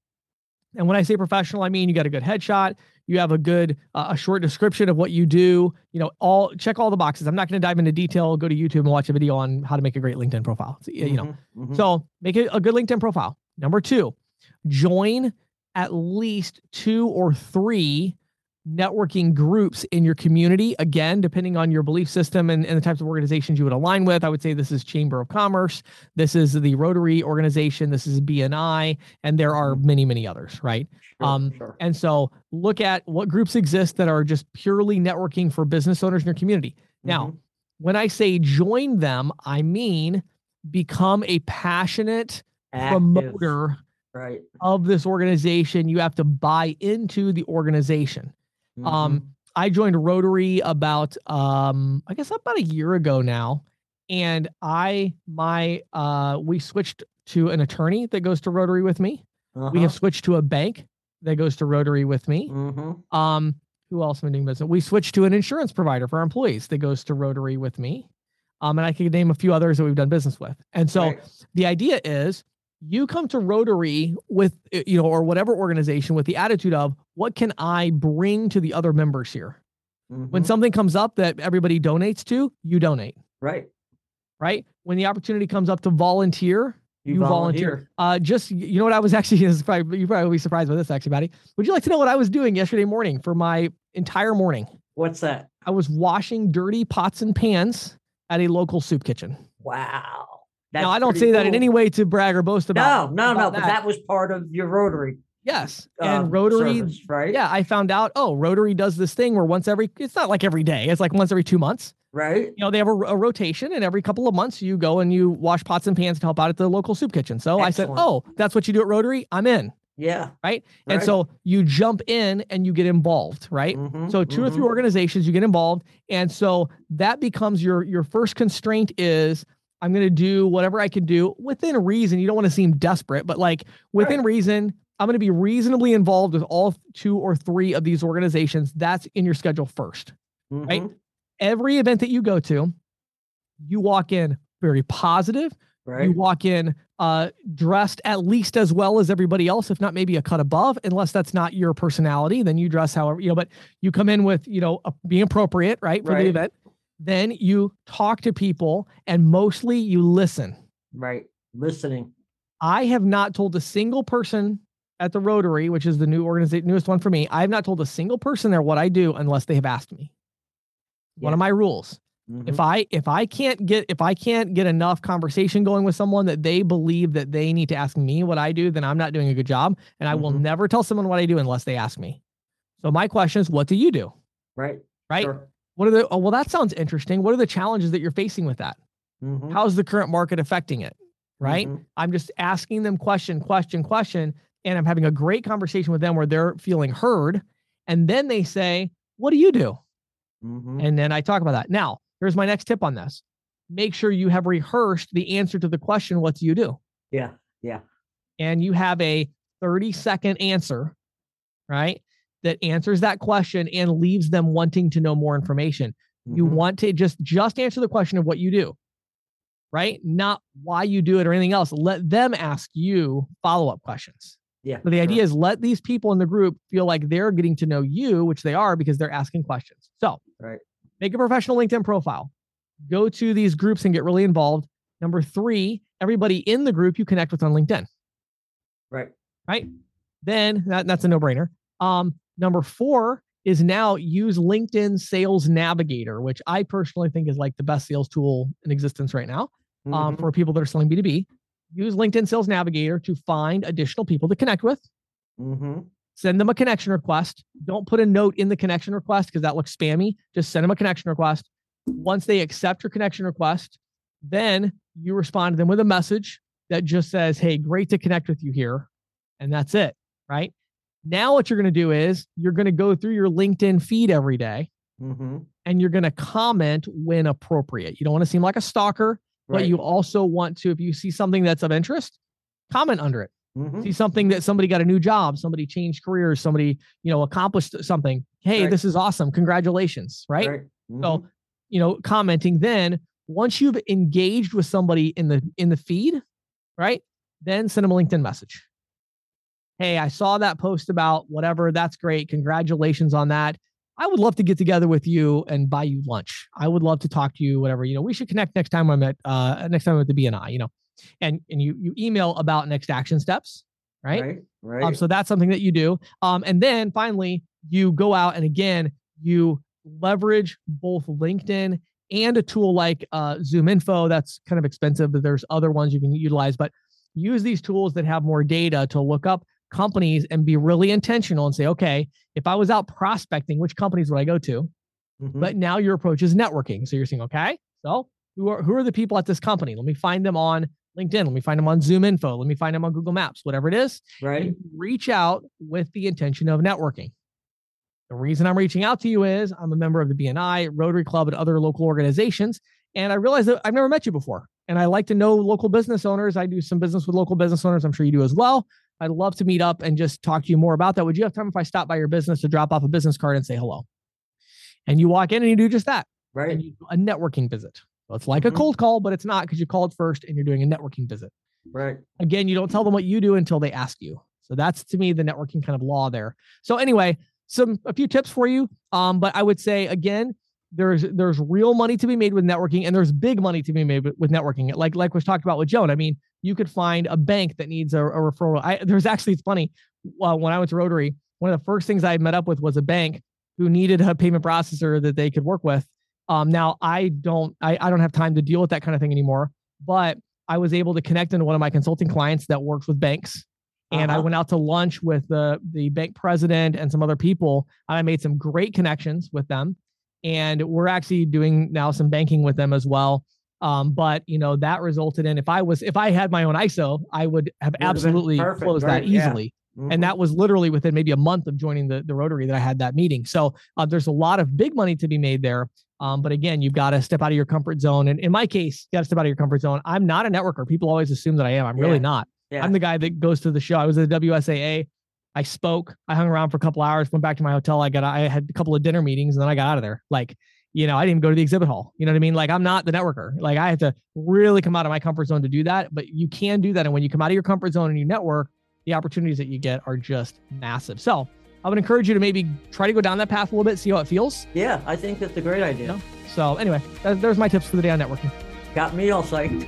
And when I say professional, I mean, you got a good headshot. You have a good, a short description of what you do, you know, check all the boxes. I'm not going to dive into detail. Go to YouTube and watch a video on how to make a great LinkedIn profile. So, you know, so make a good LinkedIn profile. Number two, join at least 2 or 3 networking groups in your community. Again, depending on your belief system and the types of organizations you would align with, I would say this is Chamber of Commerce. This is the Rotary organization. This is BNI. And there are many, many others, right? And so look at what groups exist that are just purely networking for business owners in your community. Now, when I say join them, I mean become a passionate promoter of this organization. You have to buy into the organization. Mm-hmm. I joined Rotary about, I guess about a year ago now. And we switched to an attorney that goes to Rotary with me. Uh-huh. We have switched to a bank that goes to Rotary with me. Mm-hmm. Who else am I doing business? We switched to an insurance provider for our employees that goes to Rotary with me. And I could name a few others that we've done business with. And so the idea is you come to Rotary with, you know, or whatever organization with the attitude of what can I bring to the other members here? Mm-hmm. When something comes up that everybody donates to, you donate. Right. When the opportunity comes up to volunteer, you volunteer. You know what I was actually, you probably will be surprised by this actually, Patty. Would you like to know what I was doing yesterday morning for my entire morning? What's that? I was washing dirty pots and pans at a local soup kitchen. Wow. Now, I don't say that in any way to brag or boast about. No. But that was part of your Rotary. Yes. And Rotary, service, right? Yeah. I found out, Rotary does this thing where it's not like every day. It's like once every 2 months. Right. You know, they have a rotation and every couple of months you go and you wash pots and pans to help out at the local soup kitchen. So I said, that's what you do at Rotary. I'm in. Yeah. Right. And so you jump in and you get involved. Right. So two or three organizations, you get involved. And so that becomes your first constraint is I'm going to do whatever I can do within reason. You don't want to seem desperate, but like within reason, I'm going to be reasonably involved with all two or three of these organizations. That's in your schedule first, right? Every event that you go to, you walk in very positive. You walk in dressed at least as well as everybody else, if not maybe a cut above, unless that's not your personality, then you dress however, you know, but you come in with, you know, being appropriate, right, for the event. Then you talk to people and mostly you listen. Right. Listening. I have not told a single person at the Rotary, which is the new newest one for me. I have not told a single person there what I do unless they have asked me. Yeah. One of my rules. If I can't get enough conversation going with someone that they believe that they need to ask me what I do, then I'm not doing a good job. And I will never tell someone what I do unless they ask me. So my question is, what do you do? Right. Right. Sure. What are the, oh, well, that sounds interesting. What are the challenges that you're facing with that? How's the current market affecting it? Right. I'm just asking them question. And I'm having a great conversation with them where they're feeling heard. And then they say, what do you do? And then I talk about that. Now, here's my next tip on this. Make sure you have rehearsed the answer to the question, what do you do? Yeah. Yeah. And you have a 30-second answer, right? That answers that question and leaves them wanting to know more information. You want to just answer the question of what you do, right? Not why you do it or anything else. Let them ask you follow-up questions. Yeah. But the idea is let these people in the group feel like they're getting to know you, which they are because they're asking questions. So make a professional LinkedIn profile, go to these groups and get really involved. Number three, everybody in the group you connect with on LinkedIn. Right. Right. Then that's a no-brainer. Number four is now use LinkedIn Sales Navigator, which I personally think is like the best sales tool in existence right now for people that are selling B2B. Use LinkedIn Sales Navigator to find additional people to connect with. Send them a connection request. Don't put a note in the connection request because that looks spammy. Just send them a connection request. Once they accept your connection request, then you respond to them with a message that just says, hey, great to connect with you here. And that's it, right? Now what you're going to do is you're going to go through your LinkedIn feed every day and you're going to comment when appropriate. You don't want to seem like a stalker. But you also want to, if you see something that's of interest, comment under it. See something that somebody got a new job, somebody changed careers, somebody, you know, accomplished something. Hey, this is awesome. Congratulations. Right. So, you know, commenting then once you've engaged with somebody in the feed, right. Then send them a LinkedIn message. Hey, I saw that post about whatever. That's great. Congratulations on that. I would love to get together with you and buy you lunch. I would love to talk to you, whatever, you know, we should connect next time I'm at the BNI, you know, and you email about next action steps, right? Right. So that's something that you do. And then finally you go out and again, you leverage both LinkedIn and a tool like Zoom Info. That's kind of expensive, but there's other ones you can utilize, but use these tools that have more data to look up companies and be really intentional and say, okay, if I was out prospecting, which companies would I go to? But now your approach is networking. So you're saying, okay, so who are the people at this company? Let me find them on LinkedIn. Let me find them on Zoom Info. Let me find them on Google Maps, whatever it is. Right. And reach out with the intention of networking. The reason I'm reaching out to you is I'm a member of the BNI, Rotary Club, and other local organizations. And I realized that I've never met you before. And I like to know local business owners. I do some business with local business owners. I'm sure you do as well. I'd love to meet up and just talk to you more about that. Would you have time if I stop by your business to drop off a business card and say hello? And you walk in and you do just that. Right. And you do a networking visit. So it's like a cold call, but it's not because you called first and you're doing a networking visit. Right. Again, you don't tell them what you do until they ask you. So that's to me the networking kind of law there. So anyway, a few tips for you. But I would say again, there's real money to be made with networking and there's big money to be made with networking. Like was talked about with Joan. I mean, you could find a bank that needs a referral. It's funny. When I went to Rotary, one of the first things I met up with was a bank who needed a payment processor that they could work with. Now I don't have time to deal with that kind of thing anymore, but I was able to connect into one of my consulting clients that works with banks. And I went out to lunch with the bank president and some other people. And I made some great connections with them. And we're actually doing now some banking with them as well. But you know, that resulted in, if I had my own ISO, I would have absolutely closed that easily. Mm-hmm. And that was literally within maybe a month of joining the Rotary that I had that meeting. So there's a lot of big money to be made there. But again, you've got to step out of your comfort zone. And in my case, you got to step out of your comfort zone. I'm not a networker. People always assume that I am. I'm really not. Yeah. I'm the guy that goes to the show. I was at the WSAA. I spoke. I hung around for a couple hours, went back to my hotel. I had a couple of dinner meetings and then I got out of there. Like, you know, I didn't even go to the exhibit hall. You know what I mean? Like, I'm not the networker. Like, I have to really come out of my comfort zone to do that. But you can do that. And when you come out of your comfort zone and you network, the opportunities that you get are just massive. So I would encourage you to maybe try to go down that path a little bit, see how it feels. Yeah, I think that's a great idea. You know? So anyway, there's my tips for the day on networking. Got me all psyched.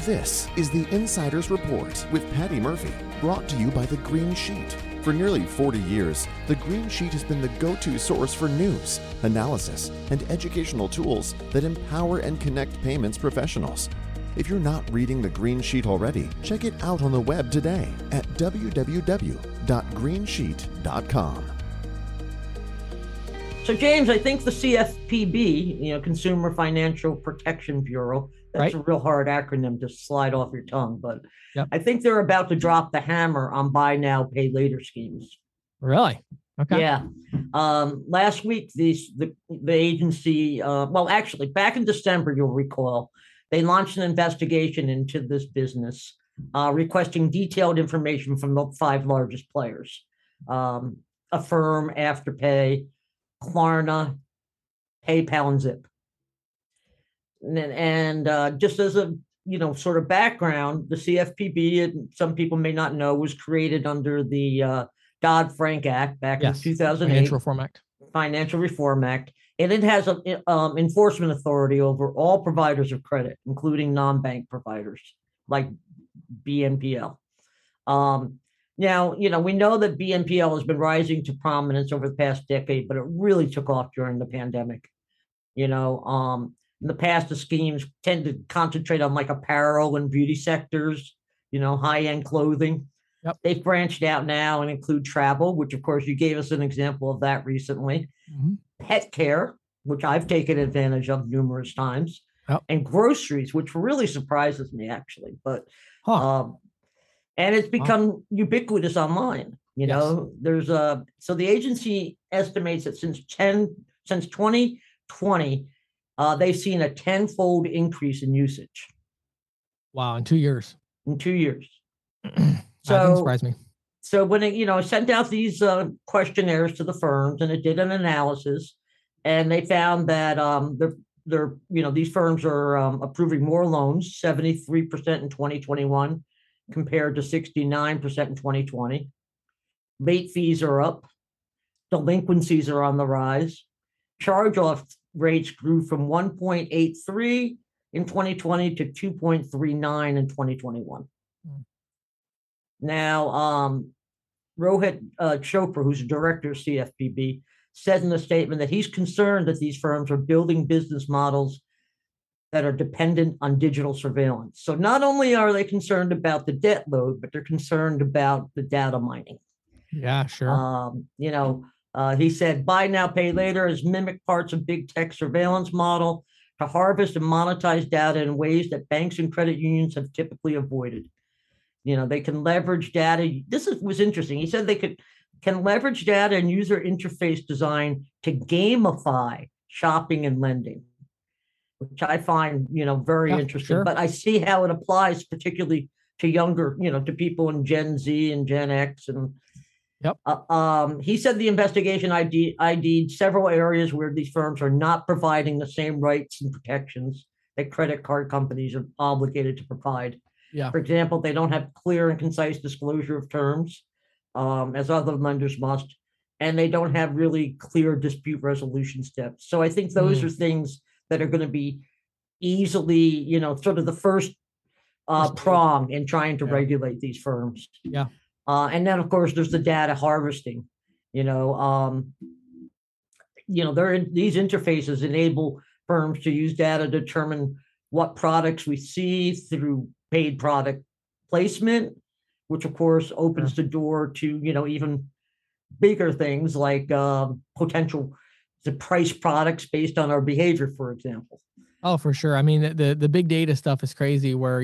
This is the Insider's Report with Patty Murphy, brought to you by The Green Sheet. For nearly 40 years, The Green Sheet has been the go-to source for news, analysis, and educational tools that empower and connect payments professionals. If you're not reading The Green Sheet already, check it out on the web today at www.greensheet.com. So James, I think the CFPB, Consumer Financial Protection Bureau, that's right. A real hard acronym to slide off your tongue, but yep. I think they're about to drop the hammer on buy now, pay later schemes. Really? Okay. Yeah. Last week, the agency, back in December, you'll recall, they launched an investigation into this business, requesting detailed information from the 5 largest players, Affirm, Afterpay, Klarna, PayPal, and Zip. And just as a, sort of background, the CFPB, and some people may not know, was created under the Dodd-Frank Act back in 2008. Financial Reform Act. And it has an enforcement authority over all providers of credit, including non-bank providers like BNPL. Now, we know that BNPL has been rising to prominence over the past decade, but it really took off during the pandemic. In the past, the schemes tend to concentrate on like apparel and beauty sectors, high-end clothing. Yep. They've branched out now and include travel, which, of course, you gave us an example of that recently. Mm-hmm. Pet care, which I've taken advantage of numerous times. Yep. And groceries, which really surprises me, actually. But and it's become ubiquitous online. So the agency estimates that since 2020, they've seen a 10-fold increase in usage. Wow, in 2 years. So that surprised me. So when it, sent out these questionnaires to the firms, and it did an analysis, and they found that these firms are approving more loans, 73% in 2021 compared to 69% in 2020. Late fees are up. Delinquencies are on the rise. Charge-off rates grew from 1.83 in 2020 to 2.39 in 2021. Mm. Now, Rohit Chopra, who's the director of CFPB, said in a statement that he's concerned that these firms are building business models that are dependent on digital surveillance. So not only are they concerned about the debt load, but they're concerned about the data mining. Yeah, sure. He said, buy now, pay later is mimic parts of big tech surveillance model to harvest and monetize data in ways that banks and credit unions have typically avoided. They can leverage data. This was interesting. He said they can leverage data and user interface design to gamify shopping and lending, which I find, very interesting. Sure. But I see how it applies particularly to younger, to people in Gen Z and Gen X and yep. He said the investigation ID'd several areas where these firms are not providing the same rights and protections that credit card companies are obligated to provide. Yeah. For example, they don't have clear and concise disclosure of terms, as other lenders must, and they don't have really clear dispute resolution steps. So I think those are things that are going to be easily, sort of the first prong in trying to regulate these firms. Yeah. And then, of course, there's the data harvesting. These interfaces enable firms to use data to determine what products we see through paid product placement, which, of course, opens the door to, even bigger things like potential to price products based on our behavior, for example. Oh, for sure. I mean, the big data stuff is crazy where,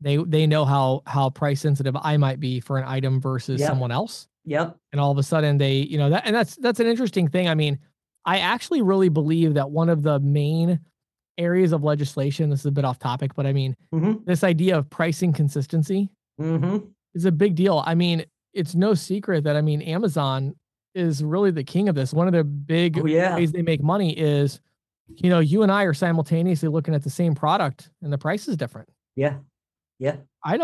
They know how price sensitive I might be for an item versus someone else. Yep. And all of a sudden they, you know, that, and that's an interesting thing. I mean, I actually really believe that one of the main areas of legislation, this is a bit off topic, but I mean, this idea of pricing consistency is a big deal. I mean, it's no secret that, I mean, Amazon is really the king of this. One of the big ways they make money is, you know, you and I are simultaneously looking at the same product and the price is different. Yeah. I'm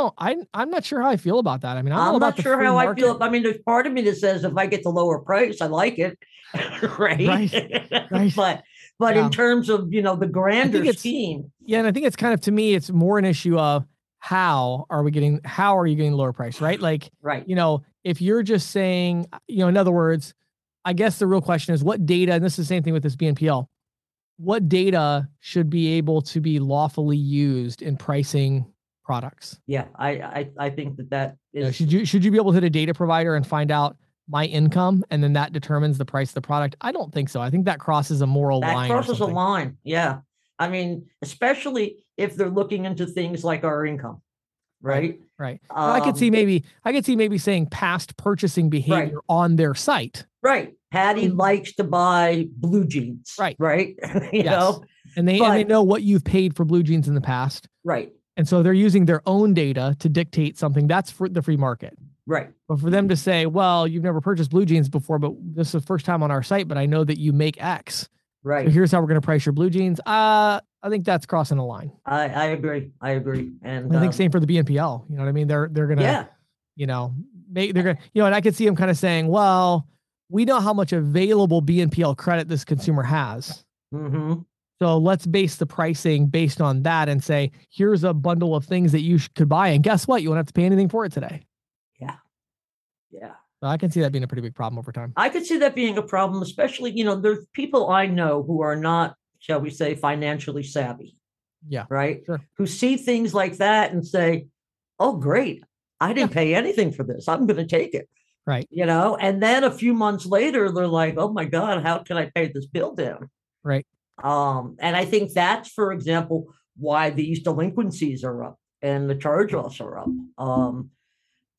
not sure how I feel about that. I mean, I'm not sure how I feel. I mean, there's part of me that says if I get the lower price, I like it. right. But in terms of, you know, the grander scheme. Yeah. And I think it's kind of, to me, it's more an issue of how are you getting the lower price? Right. Like, you know, if you're just saying, you know, in other words, I guess the real question is what data, and this is the same thing with this BNPL, what data should be able to be lawfully used in pricing products? Yeah, I think that is. You know, should you be able to hit a data provider and find out my income, and then that determines the price of the product? I don't think so. I think that crosses a moral line. That crosses a line. Yeah, I mean, especially if they're looking into things like our income, right? Right. Well, I could see maybe saying past purchasing behavior on their site. Right. Patty likes to buy blue jeans. Right. Right. you know, and they know what you've paid for blue jeans in the past. Right. And so they're using their own data to dictate something. That's for the free market. Right. But for them to say, well, you've never purchased blue jeans before, but this is the first time on our site, but I know that you make X. Right. So here's how we're going to price your blue jeans. I think that's crossing the line. I agree. And I think same for the BNPL. You know what I mean? They're going to, you know, and I could see them kind of saying, well, we know how much available BNPL credit this consumer has. Mm-hmm. So let's base the pricing based on that and say, here's a bundle of things that you could buy. And guess what? You won't have to pay anything for it today. Yeah. So I can see that being a pretty big problem over time. I could see that being a problem, especially, you know, there's people I know who are not, shall we say, financially savvy. Yeah. Right. Sure. Who see things like that and say, oh, great. I didn't pay anything for this. I'm going to take it. Right. You know, and then a few months later, they're like, oh, my God, how can I pay this bill down? Right. And I think that's, for example, why these delinquencies are up and the charge-offs are up.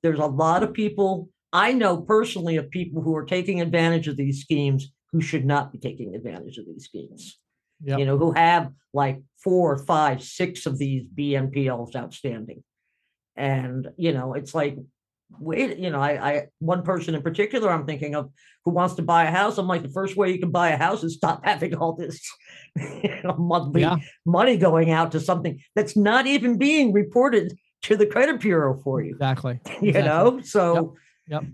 There's a lot of people, I know personally of people who are taking advantage of these schemes who should not be taking advantage of these schemes, you know, who have like 4, 5, 6 of these BNPLs outstanding. And, you know, it's like, wait, you know, I one person in particular I'm thinking of who wants to buy a house. I'm like, the first way you can buy a house is stop having all this monthly money going out to something that's not even being reported to the credit bureau for you. Exactly. know, so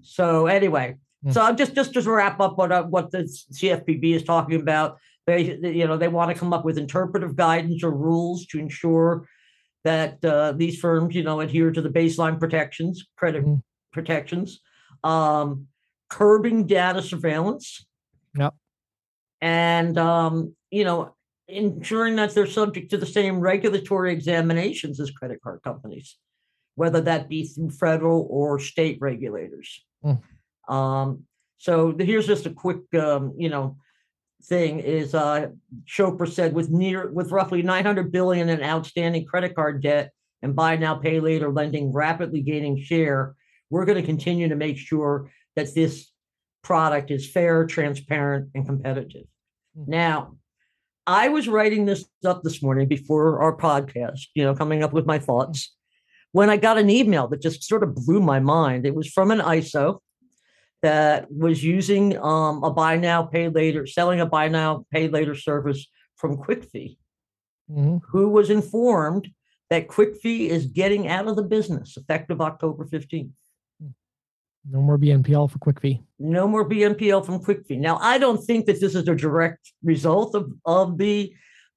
so anyway, so I'm just to wrap up what the CFPB is talking about. They want to come up with interpretive guidance or rules to ensure that these firms, you know, adhere to the baseline protections, credit protections, curbing data surveillance, and, you know, ensuring that they're subject to the same regulatory examinations as credit card companies, whether that be through federal or state regulators. So here's just a quick, you know, thing is Chopra said with roughly $900 billion in outstanding credit card debt and buy now pay later lending rapidly gaining share, we're going to continue to make sure that this product is fair, transparent, and competitive. Now, I was writing this up this morning before our podcast, you know, coming up with my thoughts, when I got an email that just sort of blew my mind. It was from an ISO that was using selling a buy now, pay later service from Quick Fee, who was informed that Quick Fee is getting out of the business effective October 15th. No more BNPL for Quick Fee. No more BNPL from Quick Fee. Now, I don't think that this is a direct result of the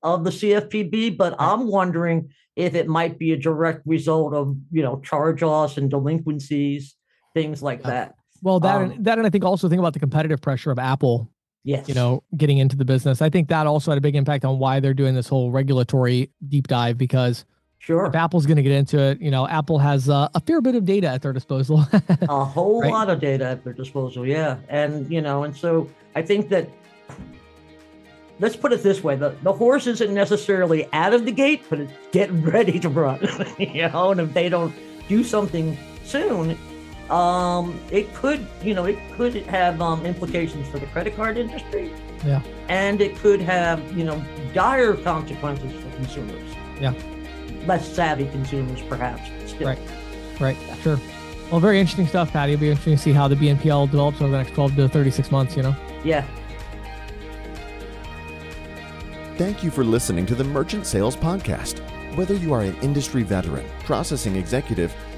CFPB, but I'm wondering if it might be a direct result of, you know, charge-offs and delinquencies, things like that. Well, and I think also think about the competitive pressure of Apple, you know, getting into the business. I think that also had a big impact on why they're doing this whole regulatory deep dive, because if Apple's going to get into it, you know, Apple has a fair bit of data at their disposal. A whole lot of data at their disposal, And, you know, and so I think that Let's put it this way. The horse isn't necessarily out of the gate, but it's getting ready to run. And if they don't do something soon, it could have implications for the credit card industry. Yeah. And it could have, dire consequences for consumers. Yeah. Less savvy consumers, perhaps. Still. Right. Yeah. Sure. Well, very interesting stuff, Patty. It'll be interesting to see how the BNPL develops over the next 12 to 36 months, Yeah. Thank you for listening to the Merchant Sales Podcast. Whether you are an industry veteran, processing executive,